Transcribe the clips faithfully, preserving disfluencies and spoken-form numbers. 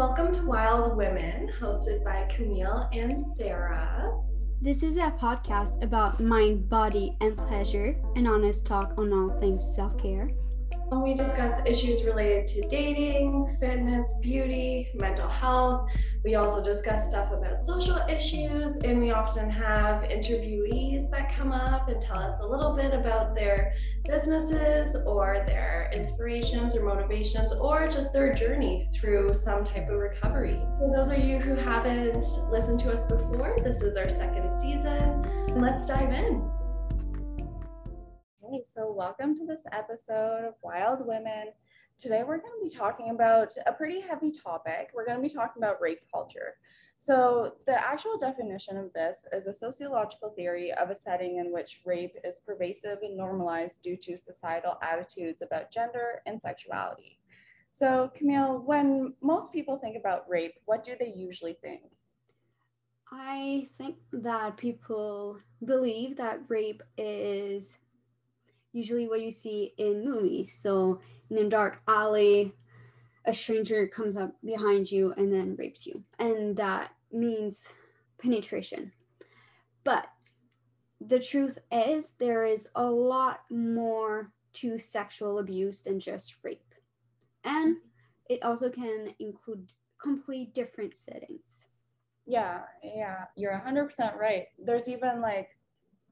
Welcome to Wild Women, hosted by Camille and Sarah. This is a podcast about mind, body, and pleasure, an honest talk on all things self-care. And we discuss issues related to dating, fitness, beauty, mental health. We also discuss stuff about social issues, and we often have interviewees that come up and tell us a little bit about their businesses or their inspirations or motivations or just their journey through some type of recovery. For those of you who haven't listened to us before, this is our second season. Let's dive in. So welcome to this episode of Wild Women. Today we're going to be talking about a pretty heavy topic. We're going to be talking about rape culture. So the actual definition of this is a sociological theory of a setting in which rape is pervasive and normalized due to societal attitudes about gender and sexuality. So Camille, when most people think about rape, what do they usually think? I think that people believe that rape is usually what you see in movies. So in a dark alley, a stranger comes up behind you and then rapes you. And that means penetration. But the truth is, there is a lot more to sexual abuse than just rape. And it also can include complete different settings. Yeah, yeah, you're one hundred percent right. There's even like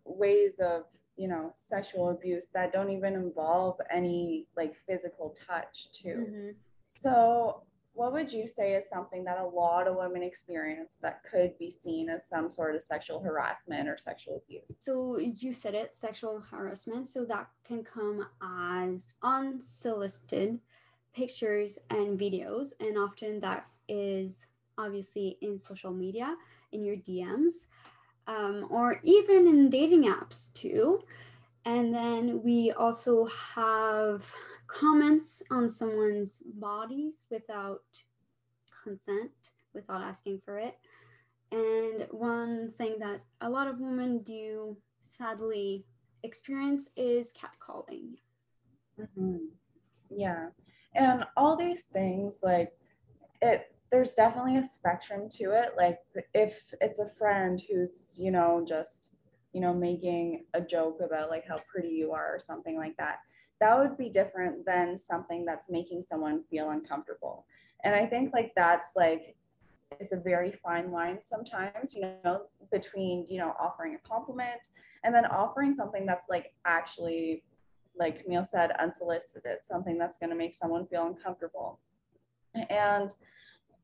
ways of you know, sexual abuse that don't even involve any like physical touch too. Mm-hmm. So what would you say is something that a lot of women experience that could be seen as some sort of sexual harassment or sexual abuse? So you said it, sexual harassment. So that can come as unsolicited pictures and videos. And often that is obviously in social media, in your D Ms. Um, or even in dating apps too. And then we also have comments on someone's bodies without consent, without asking for it. And one thing that a lot of women do sadly experience is catcalling. Mm-hmm. Yeah, and all these things, like it, there's definitely a spectrum to it. Like if it's a friend who's, you know, just, you know, making a joke about like how pretty you are or something like that, that would be different than something that's making someone feel uncomfortable. And I think like that's like, it's a very fine line sometimes, you know, between, you know, offering a compliment and then offering something that's like actually, like Camille said, unsolicited, something that's going to make someone feel uncomfortable. And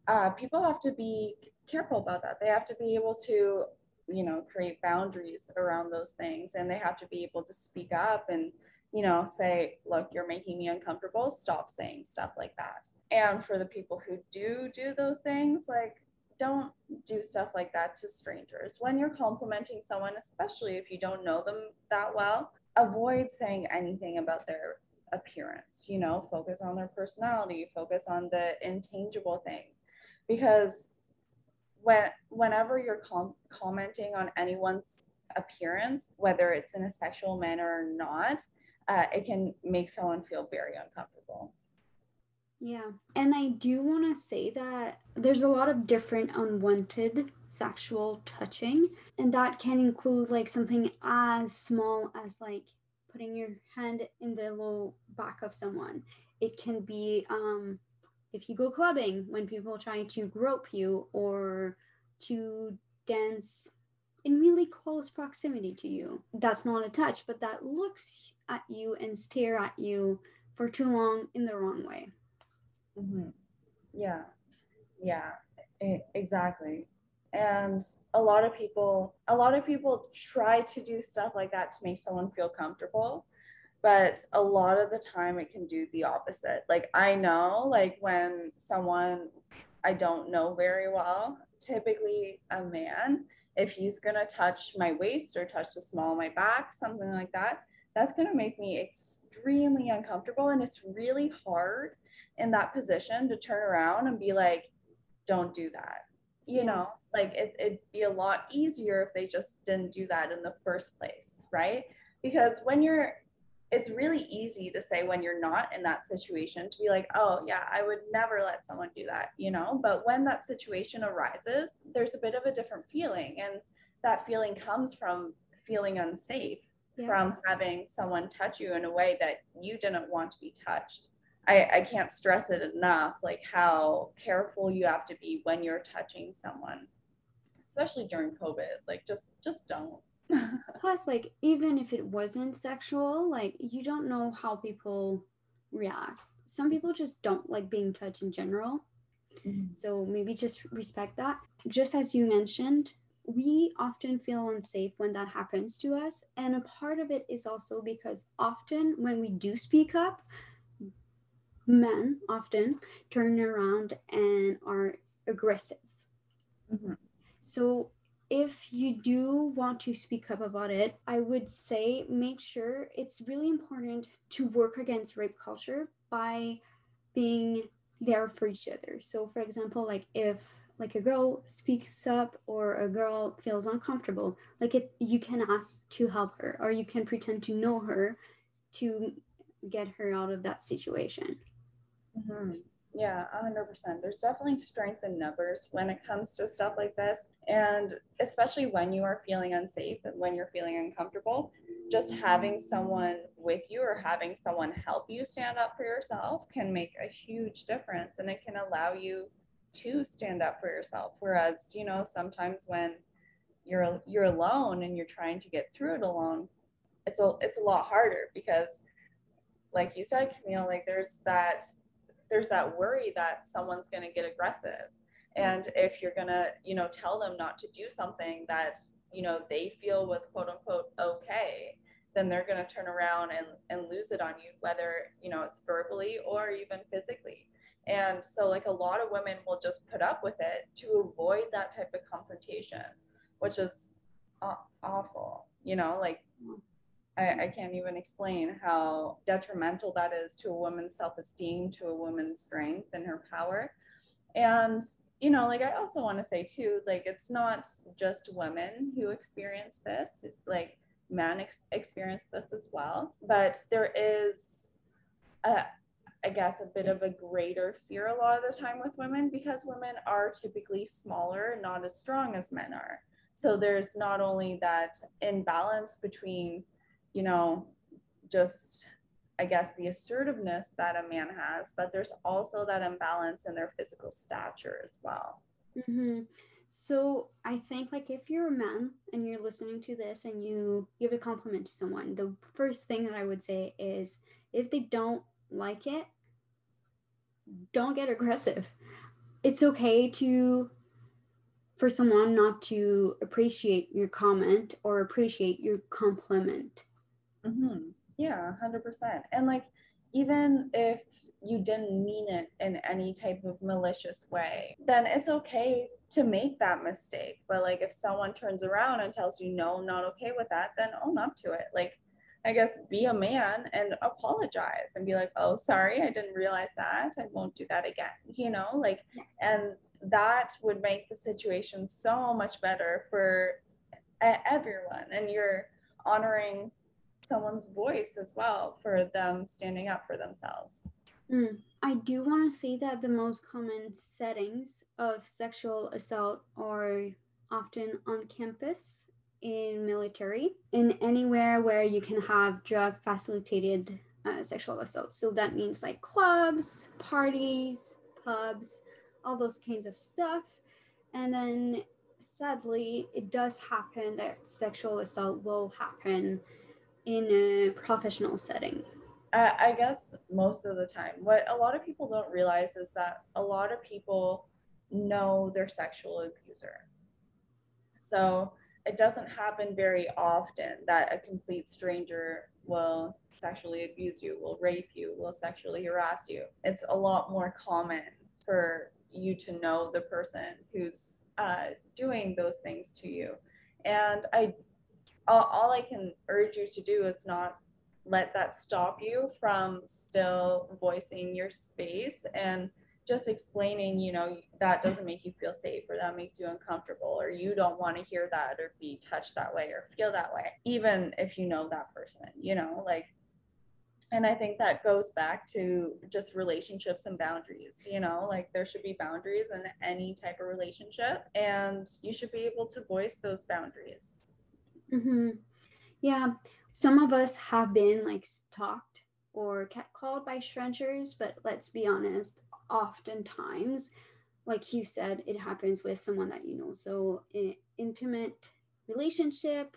Uh, people have to be careful about that. They have to be able to, you know, create boundaries around those things, and they have to be able to speak up and, you know, say, look, you're making me uncomfortable. Stop saying stuff like that. And for the people who do do those things, like, don't do stuff like that to strangers. When you're complimenting someone, especially if you don't know them that well, avoid saying anything about their appearance, you know, focus on their personality, focus on the intangible things. Because when, whenever you're com- commenting on anyone's appearance, whether it's in a sexual manner or not, uh, it can make someone feel very uncomfortable. Yeah. And I do want to say that there's a lot of different unwanted sexual touching. And that can include like something as small as like putting your hand in the low back of someone. It can be... um. If you go clubbing, when people try to grope you or to dance in really close proximity to you, that's not a touch, but that looks at you and stare at you for too long in the wrong way. Mm-hmm. Yeah, yeah, it, exactly. And a lot of people, a lot of people try to do stuff like that to make someone feel comfortable. But a lot of the time it can do the opposite. Like I know, like when someone I don't know very well, typically a man, if he's gonna touch my waist or touch the small of my back, something like that, that's gonna make me extremely uncomfortable. And it's really hard in that position to turn around and be like, don't do that. You know, like it, it'd be a lot easier if they just didn't do that in the first place, right? Because when you're, it's really easy to say when you're not in that situation to be like, oh yeah, I would never let someone do that, you know, but when that situation arises, there's a bit of a different feeling. And that feeling comes from feeling unsafe, yeah. from having someone touch you in a way that you didn't want to be touched. I, I can't stress it enough, like how careful you have to be when you're touching someone, especially during COVID, like just, just don't. Plus, like, even if it wasn't sexual, like, you don't know how people react. Some people just don't like being touched in general. Mm-hmm. So maybe just respect that. Just as you mentioned, we often feel unsafe when that happens to us. And a part of it is also because often when we do speak up, men often turn around and are aggressive. Mm-hmm. So if you do want to speak up about it, I would say make sure it's really important to work against rape culture by being there for each other. So for example, like if like a girl speaks up or a girl feels uncomfortable, like it, you can ask to help her, or you can pretend to know her to get her out of that situation. Mm-hmm. Yeah, one hundred percent. There's definitely strength in numbers when it comes to stuff like this. And especially when you are feeling unsafe and when you're feeling uncomfortable, just having someone with you or having someone help you stand up for yourself can make a huge difference. And it can allow you to stand up for yourself. Whereas, you know, sometimes when you're you're alone and you're trying to get through it alone, it's a, it's a lot harder because, like you said, Camille, like there's that... there's that worry that someone's going to get aggressive. And if you're going to, you know, tell them not to do something that, you know, they feel was quote unquote okay, then they're going to turn around and, and lose it on you, whether, you know, it's verbally or even physically. And so like a lot of women will just put up with it to avoid that type of confrontation, which is awful, you know, like I, I can't even explain how detrimental that is to a woman's self-esteem, to a woman's strength and her power. And, you know, like, I also want to say too, like, it's not just women who experience this, like men ex- experience this as well, but there is a, I guess, a bit of a greater fear a lot of the time with women, because women are typically smaller and not as strong as men are. So there's not only that imbalance between, you know, just, I guess, the assertiveness that a man has, but there's also that imbalance in their physical stature as well. Mm-hmm. So I think, like, if you're a man and you're listening to this and you give a compliment to someone, the first thing that I would say is if they don't like it, don't get aggressive. It's okay to for someone not to appreciate your comment or appreciate your compliment. Mm-hmm. Yeah, one hundred percent. And like, even if you didn't mean it in any type of malicious way, then it's okay to make that mistake. But like, if someone turns around and tells you, no, I'm not okay with that, then own up to it. Like, I guess be a man and apologize and be like, oh, sorry, I didn't realize that. I won't do that again, you know, like, and that would make the situation so much better for everyone. And you're honoring someone's voice as well for them standing up for themselves. Mm. I do want to say that the most common settings of sexual assault are often on campus, in military, in anywhere where you can have drug facilitated uh, sexual assault. So that means like clubs, parties, pubs, all those kinds of stuff. And then sadly, it does happen that sexual assault will happen in a professional setting. Uh, I guess most of the time, what a lot of people don't realize is that a lot of people know their sexual abuser. So it doesn't happen very often that a complete stranger will sexually abuse you, will rape you, will sexually harass you. It's a lot more common for you to know the person who's uh, doing those things to you. And I, all, all I can urge you to do is not let that stop you from still voicing your space and just explaining, you know, that doesn't make you feel safe, or that makes you uncomfortable, or you don't want to hear that or be touched that way or feel that way, even if you know that person, you know, like And I think that goes back to just relationships and boundaries, you know, like there should be boundaries in any type of relationship, and you should be able to voice those boundaries. Mm-hmm. Yeah. Some of us have been like stalked or catcalled by strangers, but let's be honest, oftentimes, like you said, it happens with someone that you know. So an intimate relationship,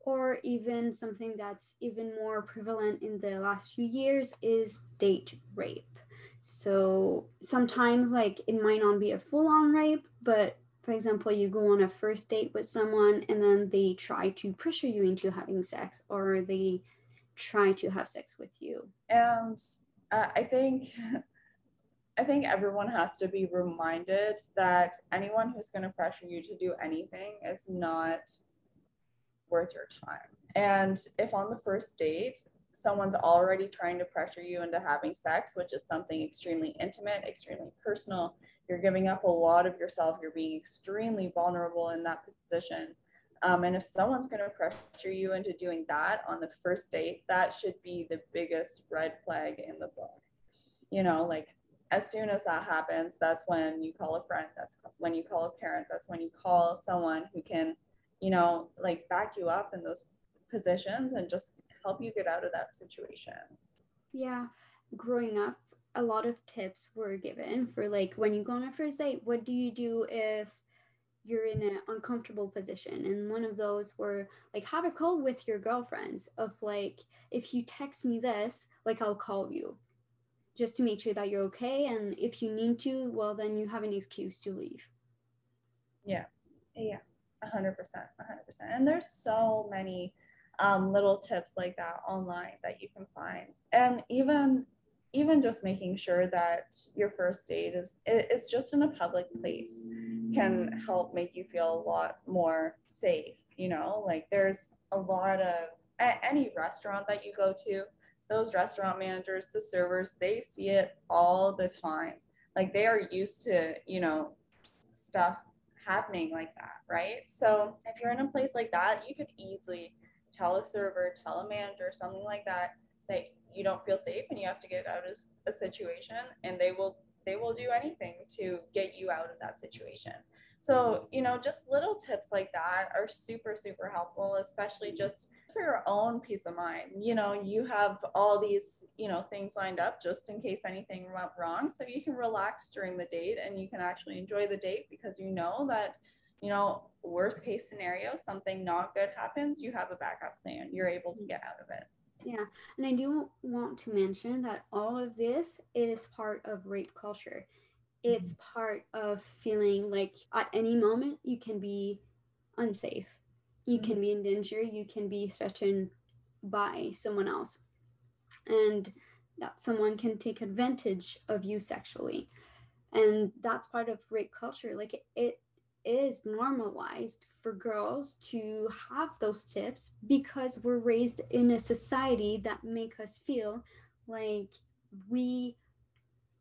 or even something that's even more prevalent in the last few years is date rape. So sometimes like it might not be a full-on rape, but for example, you go on a first date with someone and then they try to pressure you into having sex, or they try to have sex with you. And uh, I think I think everyone has to be reminded that anyone who's going to pressure you to do anything is not worth your time. And if on the first date someone's already trying to pressure you into having sex, which is something extremely intimate, extremely personal, you're giving up a lot of yourself, you're being extremely vulnerable in that position, um, and if someone's going to pressure you into doing that on the first date, that should be the biggest red flag in the book. You know, like as soon as that happens, that's when you call a friend, that's when you call a parent, that's when you call someone who can, you know, like back you up in those positions and just help you get out of that situation. Yeah. Growing up, a lot of tips were given for like, when you go on a first date, what do you do if you're in an uncomfortable position? And one of those were like, have a call with your girlfriends of like, if you text me this, like I'll call you just to make sure that you're okay. And if you need to, well, then you have an excuse to leave. Yeah. Yeah. one hundred percent, one hundred percent. And there's so many um, little tips like that online that you can find. And even even just making sure that your first date is it's just in a public place can help make you feel a lot more safe. You know, like there's a lot of, at any restaurant that you go to, those restaurant managers, the servers, they see it all the time. Like they are used to, you know, stuff happening like that, right? So if you're in a place like that, you could easily tell a server, tell a manager, something like that, that you don't feel safe and you have to get out of a situation, and they will they will do anything to get you out of that situation. So, you know, just little tips like that are super, super helpful, especially just for your own peace of mind. You know, you have all these, you know, things lined up just in case anything went wrong. So you can relax during the date and you can actually enjoy the date, because you know that, you know, worst case scenario, something not good happens, you have a backup plan. You're able to get out of it. Yeah. And I do want to mention that all of this is part of rape culture. It's part of feeling like at any moment you can be unsafe, you can be in danger, you can be threatened by someone else, and that someone can take advantage of you sexually. And that's part of rape culture. Like it, it is normalized for girls to have those tips because we're raised in a society that make us feel like we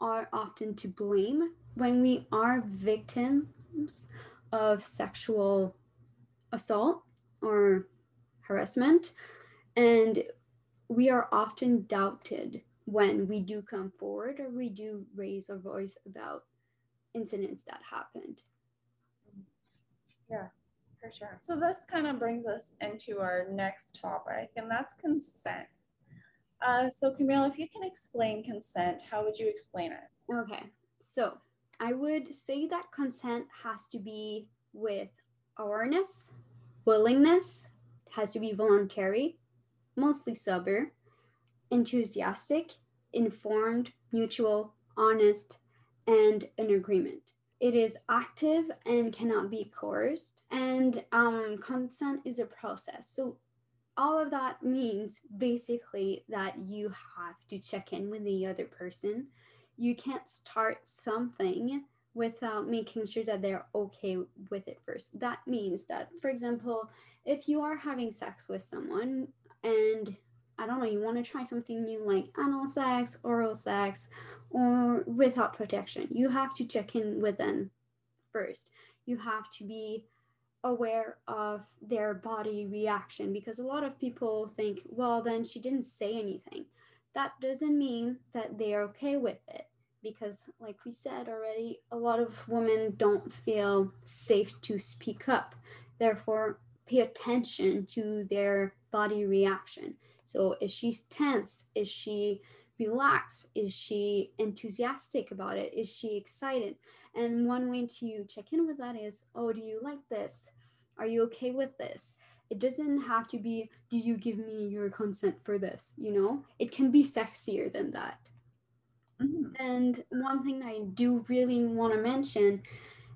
are often to blame when we are victims of sexual assault or harassment, and we are often doubted when we do come forward or we do raise our voice about incidents that happened. Yeah, for sure. So this kind of brings us into our next topic, and that's consent. Uh, so Camille, if you can explain consent, how would you explain it? Okay, so I would say that consent has to be with awareness, willingness, has to be voluntary, mostly sober, enthusiastic, informed, mutual, honest, and an agreement. It is active and cannot be coerced, and um, consent is a process. So all of that means basically that you have to check in with the other person. You can't start something without making sure that they're okay with it first. That means that, for example, if you are having sex with someone and, I don't know, you want to try something new like anal sex, oral sex, or without protection, you have to check in with them first. You have to be aware of their body reaction, because a lot of people think, well, then she didn't say anything. that doesn't mean that they are okay with it, because like we said already, a lot of women don't feel safe to speak up. Therefore, pay attention to their body reaction. So if she's tense, is she relaxed? Is she enthusiastic about it? Is she excited? And one way to check in with that is, oh, do you like this? Are you okay with this? It doesn't have to be, do you give me your consent for this? You know, it can be sexier than that. Mm-hmm. And one thing I do really want to mention,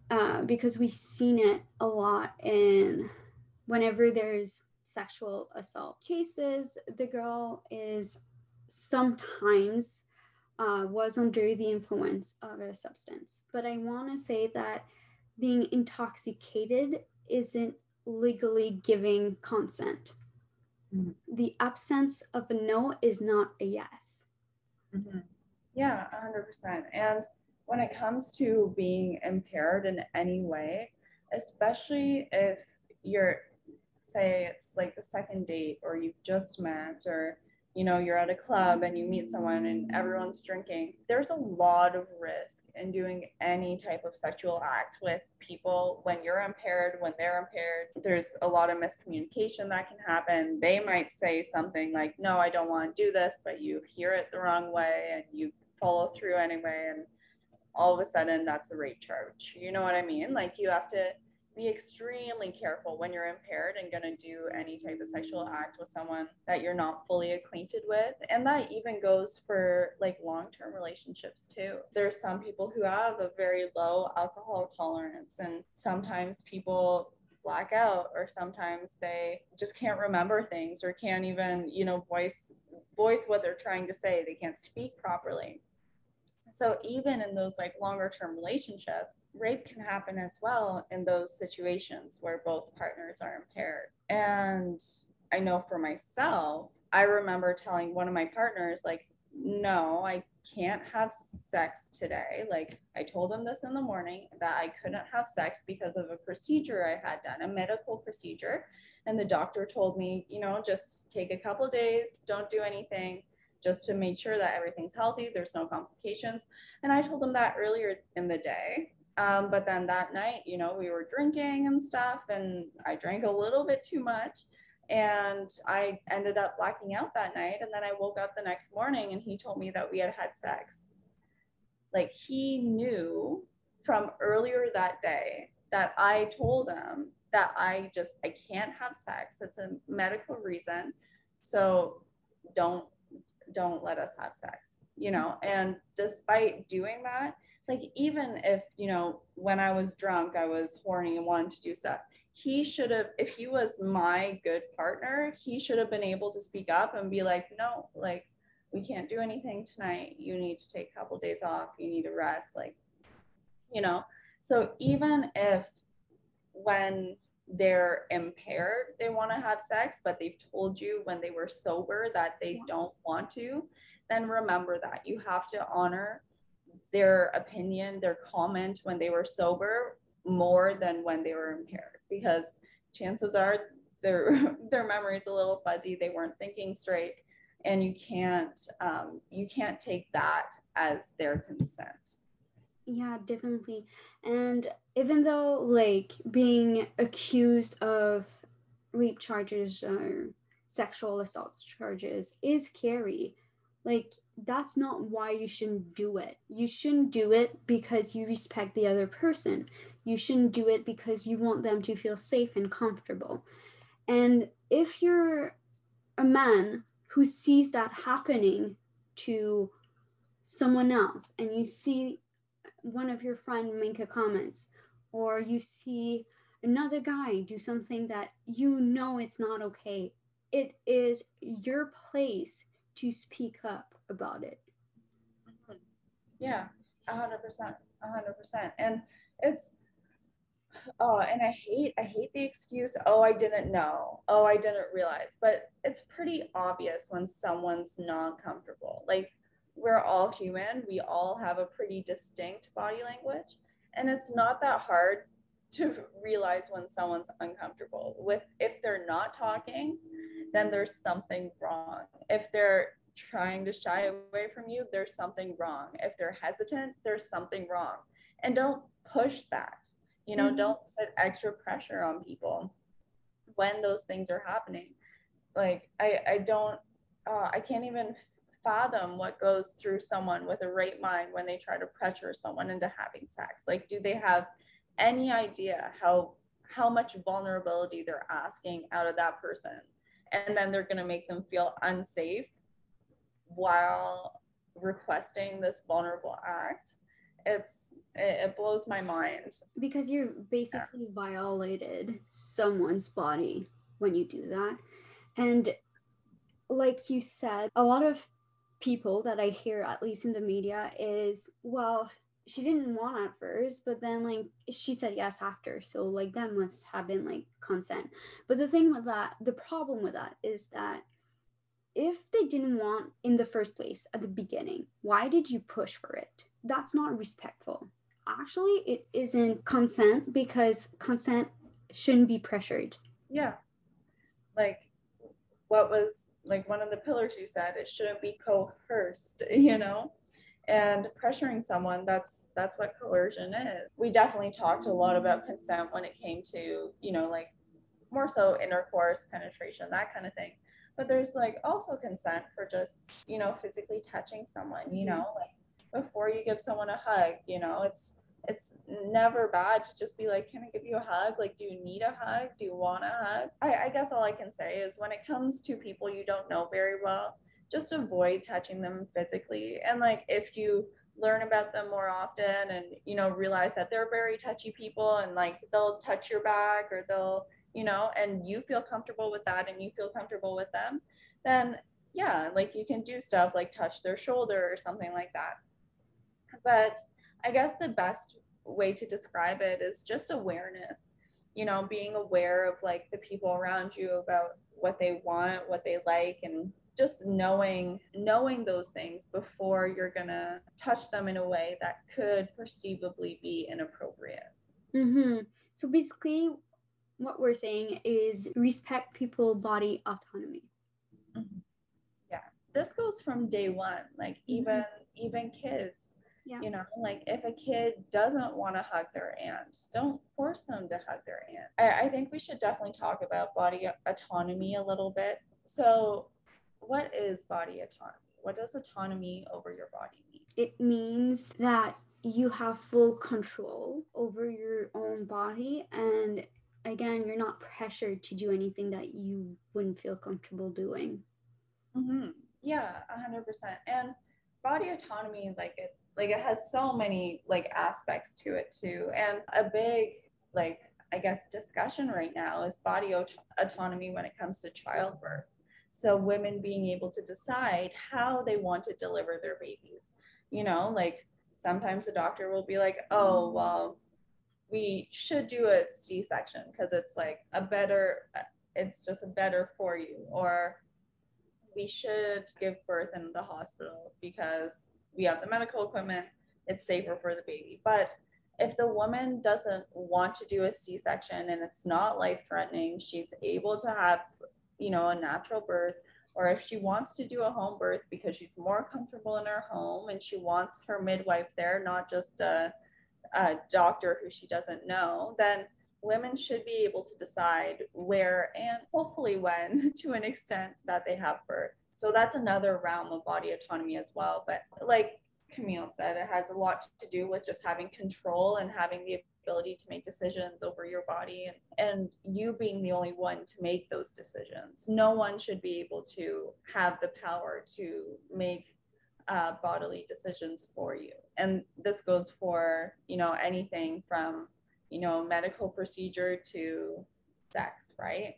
uh, because we've seen it a lot in whenever there's sexual assault cases, the girl is sometimes uh, was under the influence of a substance. But I want to say that being intoxicated isn't legally giving consent. Mm-hmm. The absence of a no is not a yes. Mm-hmm. Yeah, one hundred percent. And when it comes to being impaired in any way, especially if you're, say it's like the second date or you've just met, or you know, you're at a club and you meet someone and everyone's drinking, there's a lot of risk in doing any type of sexual act with people when you're impaired, when they're impaired. There's a lot of miscommunication that can happen. They might say something like, no, I don't want to do this, but you hear it the wrong way and you follow through anyway. And all of a sudden that's a rape charge. You know what I mean? Like, you have to be extremely careful when you're impaired and going to do any type of sexual act with someone that you're not fully acquainted with. And that even goes for like long-term relationships too. There's some people who have a very low alcohol tolerance, and sometimes people black out, or sometimes they just can't remember things or can't even, you know, voice voice what they're trying to say. They can't speak properly. So even in those like longer term relationships, rape can happen as well in those situations where both partners are impaired. And I know for myself, I remember telling one of my partners, like, no, I can't have sex today. Like, I told him this in the morning that I couldn't have sex because of a procedure I had done, a medical procedure. And the doctor told me, you know, just take a couple days, don't do anything, just to make sure that everything's healthy, there's no complications. And I told him that earlier in the day. Um, but then that night, you know, we were drinking and stuff, and I drank a little bit too much. And I ended up blacking out that night. And then I woke up the next morning and he told me that we had had sex. Like, he knew from earlier that day that I told him that I just, I can't have sex. It's a medical reason. So don't, don't let us have sex, you know. And despite doing that, like, even if, you know, when I was drunk, I was horny and wanted to do stuff, he should have, if he was my good partner, he should have been able to speak up and be like, no, like, we can't do anything tonight. You need to take a couple days off. You need to rest. Like, you know, so even if when they're impaired, they want to have sex, but they've told you when they were sober that they don't want to, then remember that you have to honor their opinion, their comment when they were sober more than when they were impaired, because chances are their their memory's a little fuzzy, they weren't thinking straight, and you can't um, you can't take that as their consent. Yeah, definitely. And even though like being accused of rape charges or sexual assault charges is scary, like, that's not why you shouldn't do it. You shouldn't do it because you respect the other person. You shouldn't do it because you want them to feel safe and comfortable. And if you're a man who sees that happening to someone else, and you see one of your friends make a comment, or you see another guy do something that you know it's not okay, it is your place to speak up about it. Yeah, one hundred percent, one hundred percent. And it's, oh, and I hate, I hate the excuse, oh, I didn't know, oh, I didn't realize, but it's pretty obvious when someone's not comfortable. Like, we're all human. We all have a pretty distinct body language. And it's not that hard to realize when someone's uncomfortable. With, if they're not talking, then there's something wrong. If they're trying to shy away from you, there's something wrong. If they're hesitant, there's something wrong. And don't push that. You know, mm-hmm. don't put extra pressure on people when those things are happening. Like, I, I don't, uh, I can't even fathom what goes through someone with a rape mind when they try to pressure someone into having sex. Like, do they have any idea how how much vulnerability they're asking out of that person? And then they're going to make them feel unsafe while requesting this vulnerable act. It's it, it blows my mind. Because you're basically yeah. violated someone's body when you do that. And like you said, a lot of people that I hear, at least in the media, is, well, she didn't want at first, but then like she said yes after, so like that must have been like consent. But the thing with that, the problem with that is that if they didn't want in the first place at the beginning, why did you push for it? That's not respectful. Actually, it isn't consent, because consent shouldn't be pressured. Yeah. Like, what was like one of the pillars you said, it shouldn't be coerced, you know, and pressuring someone, that's, that's what coercion is. We definitely talked a lot about consent when it came to, you know, like more so intercourse, penetration, that kind of thing. But there's like also consent for just, you know, physically touching someone, you know, like before you give someone a hug, you know, it's, it's never bad to just be like, can I give you a hug? Like, do you need a hug? Do you want a hug? I, I guess all I can say is when it comes to people you don't know very well, just avoid touching them physically. And like, if you learn about them more often and, you know, realize that they're very touchy people and like they'll touch your back or they'll, you know, and you feel comfortable with that and you feel comfortable with them, then yeah, like you can do stuff like touch their shoulder or something like that. But I guess the best way to describe it is just awareness, you know, being aware of like the people around you, about what they want, what they like, and just knowing, knowing those things before you're gonna touch them in a way that could perceivably be inappropriate. Mm-hmm. So basically what we're saying is respect people's body autonomy. Mm-hmm. Yeah. This goes from day one, like even, mm-hmm. even kids. Yeah. You know, like if a kid doesn't want to hug their aunt, don't force them to hug their aunt. I, I think we should definitely talk about body autonomy a little bit. So what is body autonomy? What does autonomy over your body mean? It means that you have full control over your own body. And again, you're not pressured to do anything that you wouldn't feel comfortable doing. Mm-hmm. Yeah, one hundred percent. And body autonomy, like it, like it has so many like aspects to it too. And a big, like, I guess discussion right now is body aut- autonomy when it comes to childbirth. So women being able to decide how they want to deliver their babies, you know, like sometimes a doctor will be like, oh, well, we should do a C-section because it's like a better, it's just better for you. Or we should give birth in the hospital because we have the medical equipment, it's safer for the baby. But if the woman doesn't want to do a C-section and it's not life-threatening, she's able to have, you know, a natural birth, or if she wants to do a home birth because she's more comfortable in her home and she wants her midwife there, not just a, a doctor who she doesn't know, then women should be able to decide where and hopefully when, to an extent, that they have birth. So that's another realm of body autonomy as well. But like Camille said, it has a lot to do with just having control and having the ability to make decisions over your body and, and you being the only one to make those decisions. No one should be able to have the power to make uh, bodily decisions for you. And this goes for, you know, anything from, you know, medical procedure to sex, right?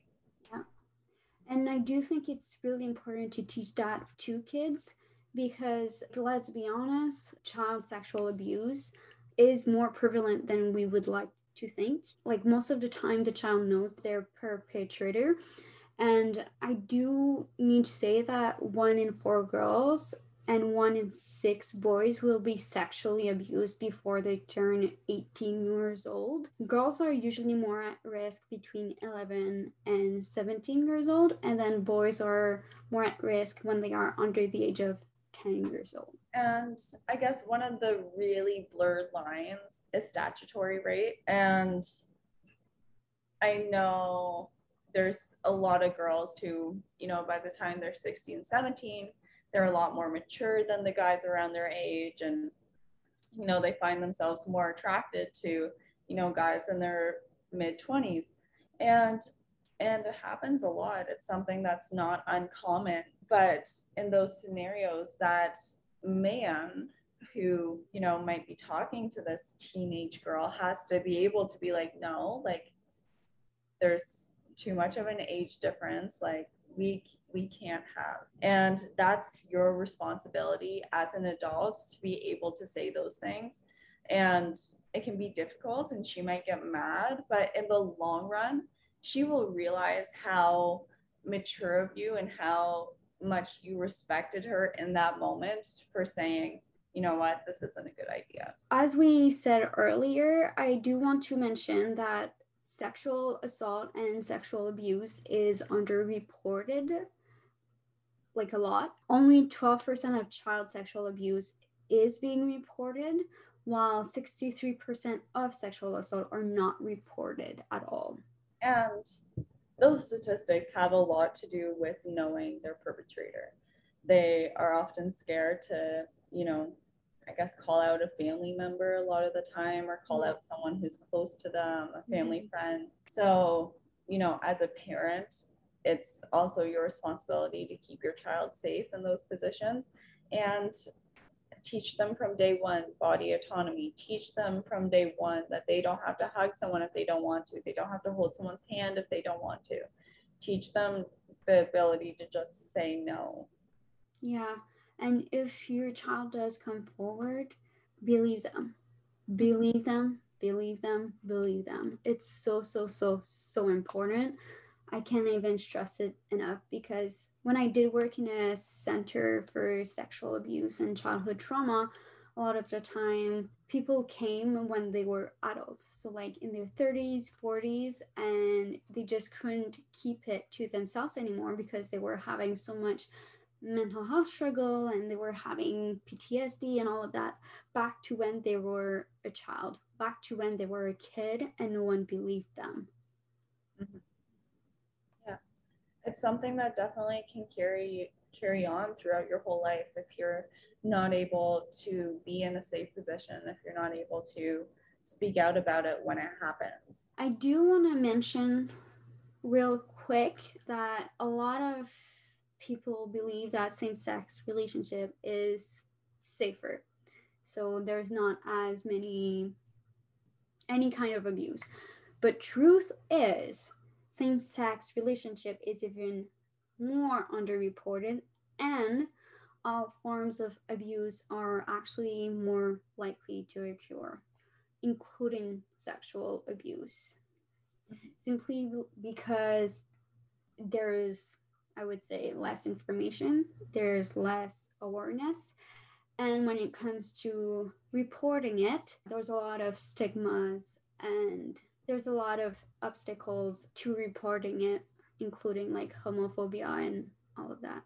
And I do think it's really important to teach that to kids, because let's be honest, child sexual abuse is more prevalent than we would like to think. Like most of the time, the child knows their perpetrator. And I do need to say that one in four girls and one in six boys will be sexually abused before they turn eighteen years old. Girls are usually more at risk between eleven and seventeen years old, and then boys are more at risk when they are under the age of ten years old. And I guess one of the really blurred lines is statutory rape. And I know there's a lot of girls who, you know, by the time they're sixteen, seventeen, they're a lot more mature than the guys around their age. And, you know, they find themselves more attracted to, you know, guys in their mid twenties. And, and it happens a lot. It's something that's not uncommon. But in those scenarios, that man who, you know, might be talking to this teenage girl has to be able to be like, no, like, there's too much of an age difference. Like, we we can't have. And that's your responsibility as an adult to be able to say those things. And it can be difficult, and she might get mad, but in the long run, she will realize how mature of you and how much you respected her in that moment for saying, you know what, this isn't a good idea. As we said earlier, I do want to mention that sexual assault and sexual abuse is underreported, like, a lot. Only twelve percent of child sexual abuse is being reported, while sixty-three percent of sexual assault are not reported at all. And those statistics have a lot to do with knowing their perpetrator. They are often scared to, you know, I guess call out a family member a lot of the time, or call out someone who's close to them, a family mm-hmm. friend. So, you know, as a parent, it's also your responsibility to keep your child safe in those positions and teach them from day one body autonomy. Teach them from day one that they don't have to hug someone if they don't want to. They don't have to hold someone's hand if they don't want to. Teach them the ability to just say no. Yeah. And if your child does come forward, believe them, believe them, believe them, believe them. It's so, so, so, so important. I can't even stress it enough, because when I did work in a center for sexual abuse and childhood trauma, a lot of the time people came when they were adults. So like in their thirties, forties, and they just couldn't keep it to themselves anymore because they were having so much mental health struggle, and they were having P T S D and all of that, back to when they were a child, back to when they were a kid, and no one believed them. Mm-hmm. Yeah, it's something that definitely can carry carry on throughout your whole life if you're not able to be in a safe position, if you're not able to speak out about it when it happens. I do want to mention real quick that a lot of people believe that same-sex relationship is safer, so there's not as many any kind of abuse. But truth is, same-sex relationship is even more underreported, and all forms of abuse are actually more likely to occur, including sexual abuse, simply because there is, I would say, less information, there's less awareness. And when it comes to reporting it, there's a lot of stigmas and there's a lot of obstacles to reporting it, including like homophobia and all of that.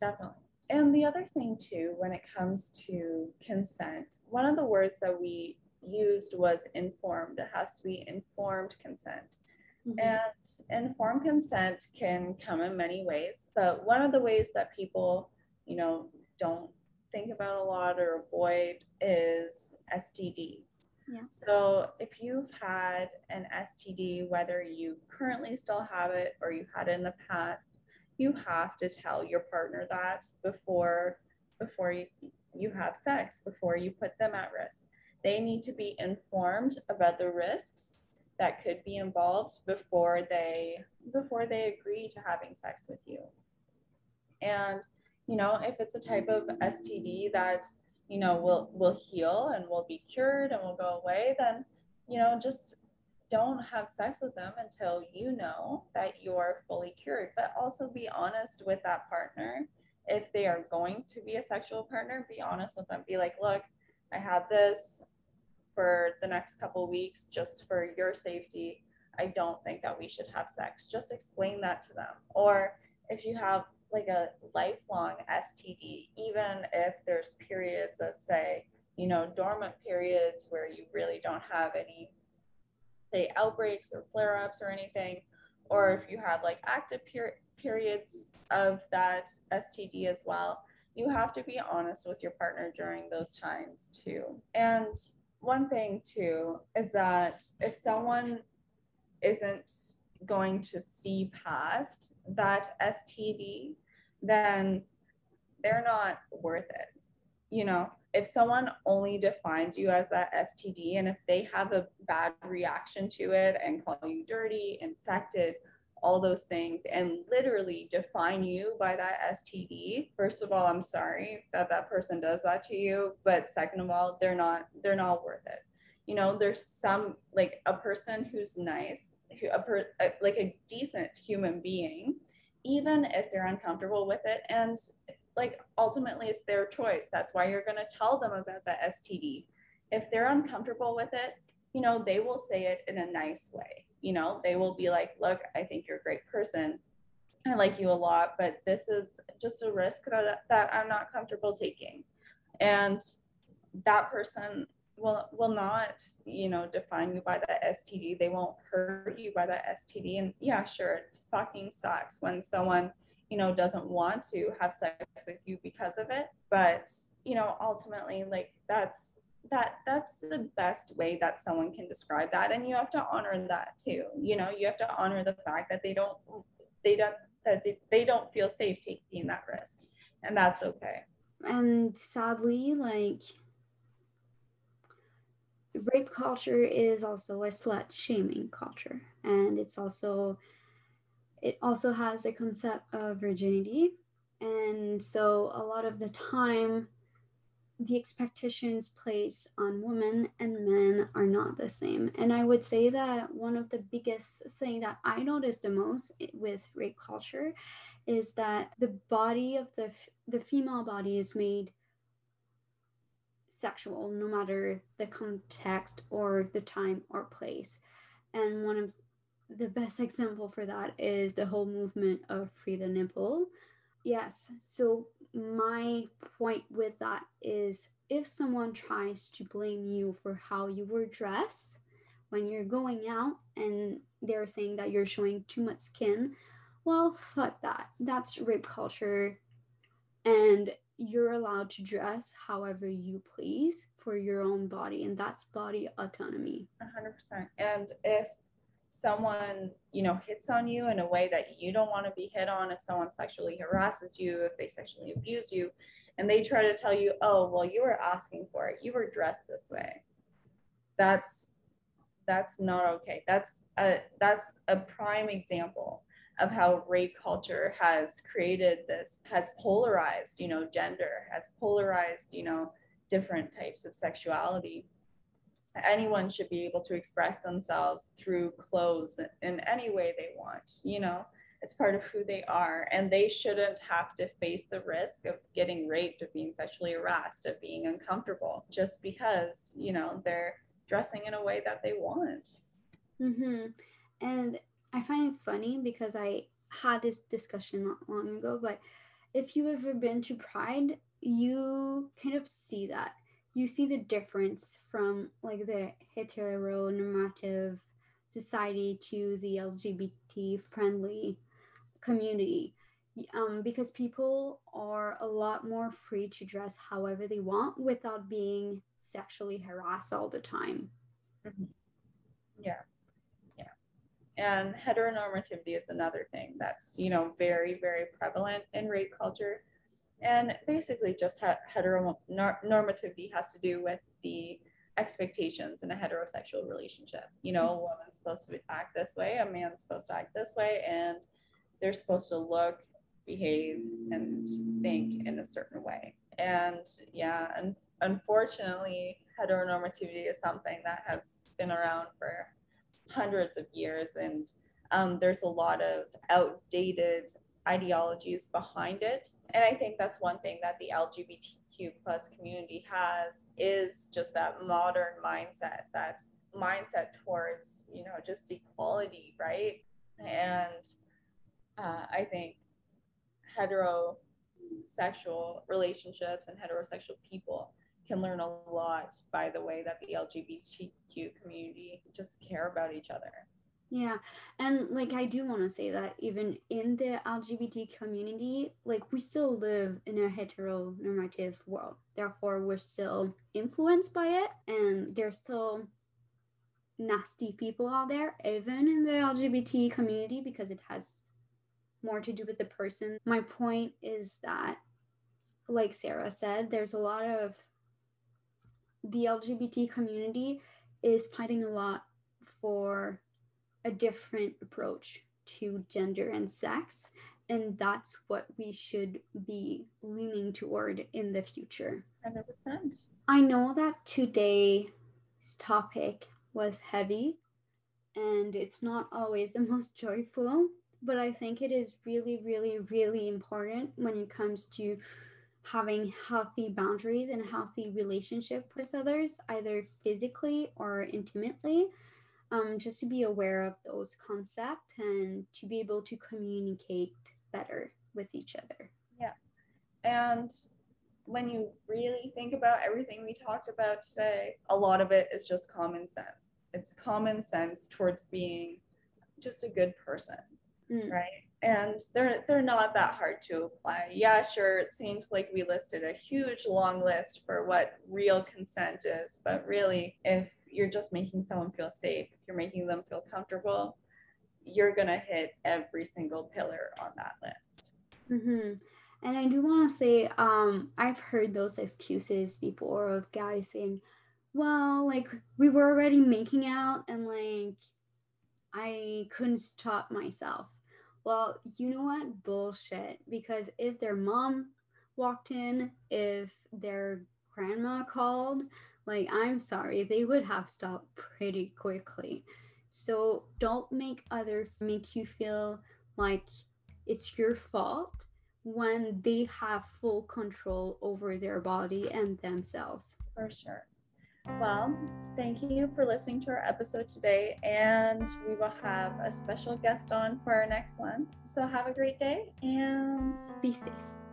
Definitely. And the other thing too, when it comes to consent, one of the words that we used was informed. It has to be informed consent. Mm-hmm. And informed consent can come in many ways, but one of the ways that people, you know, don't think about a lot or avoid is S T Ds. Yeah. So if you've had an S T D, whether you currently still have it or you had it in the past, you have to tell your partner that before, before you, you have sex, before you put them at risk. They need to be informed about the risks that could be involved before they before they agree to having sex with you. And, you know, if it's a type of S T D that, you know, will will heal and will be cured and will go away, then, you know, just don't have sex with them until you know that you're fully cured. But also be honest with that partner if they are going to be a sexual partner, be honest with them. Be like, look, I have this for the next couple weeks just for your safety. I don't think that we should have sex. Just explain that to them. Or if you have like a lifelong S T D, even if there's periods of, say, you know, dormant periods where you really don't have any, say, outbreaks or flare-ups or anything, or if you have like active per- periods of that S T D as well, you have to be honest with your partner during those times too. And one thing too is that if someone isn't going to see past that S T D, then they're not worth it. You know, if someone only defines you as that S T D, and if they have a bad reaction to it and call you dirty, infected, all those things, and literally define you by that S T D, first of all, I'm sorry that that person does that to you, but second of all, they're not they're not worth it. You know, there's some, like, a person who's nice, who a per, a, like a decent human being, even if they're uncomfortable with it, and like ultimately it's their choice. That's why you're going to tell them about the S T D. If they're uncomfortable with it, you know, they will say it in a nice way. You know, they will be like, look, I think you're a great person. I like you a lot, but this is just a risk that, that I'm not comfortable taking. And that person will will not, you know, define you by that S T D. They won't hurt you by that S T D. And yeah, sure, it fucking sucks when someone, you know, doesn't want to have sex with you because of it. But, you know, ultimately, like, that's that that's the best way that someone can describe that, and you have to honor that too. You know, you have to honor the fact that they don't they don't that they, they don't feel safe taking that risk, and that's okay. And sadly, like, rape culture is also a slut shaming culture, and it's also it also has the concept of virginity, and so a lot of the time the expectations placed on women and men are not the same. And I would say that one of the biggest thing that I noticed the most with rape culture is that the body of the the female body is made sexual, no matter the context or the time or place. And one of the best example for that is the whole movement of Free the Nipple. Yes, so my point with that is, if someone tries to blame you for how you were dressed when you're going out and they're saying that you're showing too much skin, well, fuck that. That's rape culture, and you're allowed to dress however you please for your own body, and that's body autonomy. one hundred percent. And if someone, you know, hits on you in a way that you don't want to be hit on, if someone sexually harasses you, if they sexually abuse you, and they try to tell you, oh, well, you were asking for it, you were dressed this way, that's that's not okay. That's a, that's a prime example of how rape culture has created this, has polarized, you know, gender, has polarized, you know, different types of sexuality. Anyone should be able to express themselves through clothes in any way they want. You know, it's part of who they are, and they shouldn't have to face the risk of getting raped, of being sexually harassed, of being uncomfortable, just because, you know, they're dressing in a way that they want. Mm-hmm. And I find it funny because I had this discussion not long ago, but if you've ever been to Pride, you kind of see that. You see the difference from, like, the heteronormative society to the L G B T-friendly community, um, because people are a lot more free to dress however they want without being sexually harassed all the time. Mm-hmm. Yeah, yeah. And heteronormativity is another thing that's, you know, very, very prevalent in rape culture. And basically just heteronormativity has to do with the expectations in a heterosexual relationship. You know, a woman's supposed to act this way, a man's supposed to act this way, and they're supposed to look, behave, and think in a certain way. And yeah, un- unfortunately, heteronormativity is something that has been around for hundreds of years, and um, there's a lot of outdated ideologies behind it. And I think that's one thing that the L G B T Q plus community has, is just that modern mindset, that mindset towards, you know, just equality, right? And uh, I think heterosexual relationships and heterosexual people can learn a lot by the way that the L G B T Q community just care about each other. Yeah. And like, I do want to say that even in the L G B T community, like, we still live in a heteronormative world. Therefore, we're still influenced by it. And there's still nasty people out there, even in the L G B T community, because it has more to do with the person. My point is that, like Sarah said, there's a lot of the L G B T community is fighting a lot for a different approach to gender and sex, and that's what we should be leaning toward in the future. one hundred percent. I know that today's topic was heavy, and it's not always the most joyful, but I think it is really, really, really important when it comes to having healthy boundaries and healthy relationship with others, either physically or intimately, um, just to be aware of those concepts and to be able to communicate better with each other. Yeah. And when you really think about everything we talked about today, a lot of it is just common sense. It's common sense towards being just a good person, mm. right? And they're they're not that hard to apply. Yeah, sure, it seemed like we listed a huge long list for what real consent is, but really, if you're just making someone feel safe, if you're making them feel comfortable, you're gonna hit every single pillar on that list. Mm-hmm. And I do want to say, um, I've heard those excuses before of guys saying, well, like, we were already making out and like, I couldn't stop myself. Well, you know what? Bullshit. Because if their mom walked in, if their grandma called, like, I'm sorry, they would have stopped pretty quickly. So don't make others make you feel like it's your fault when they have full control over their body and themselves. For sure. Well, thank you for listening to our episode today, and we will have a special guest on for our next one. So have a great day and be safe.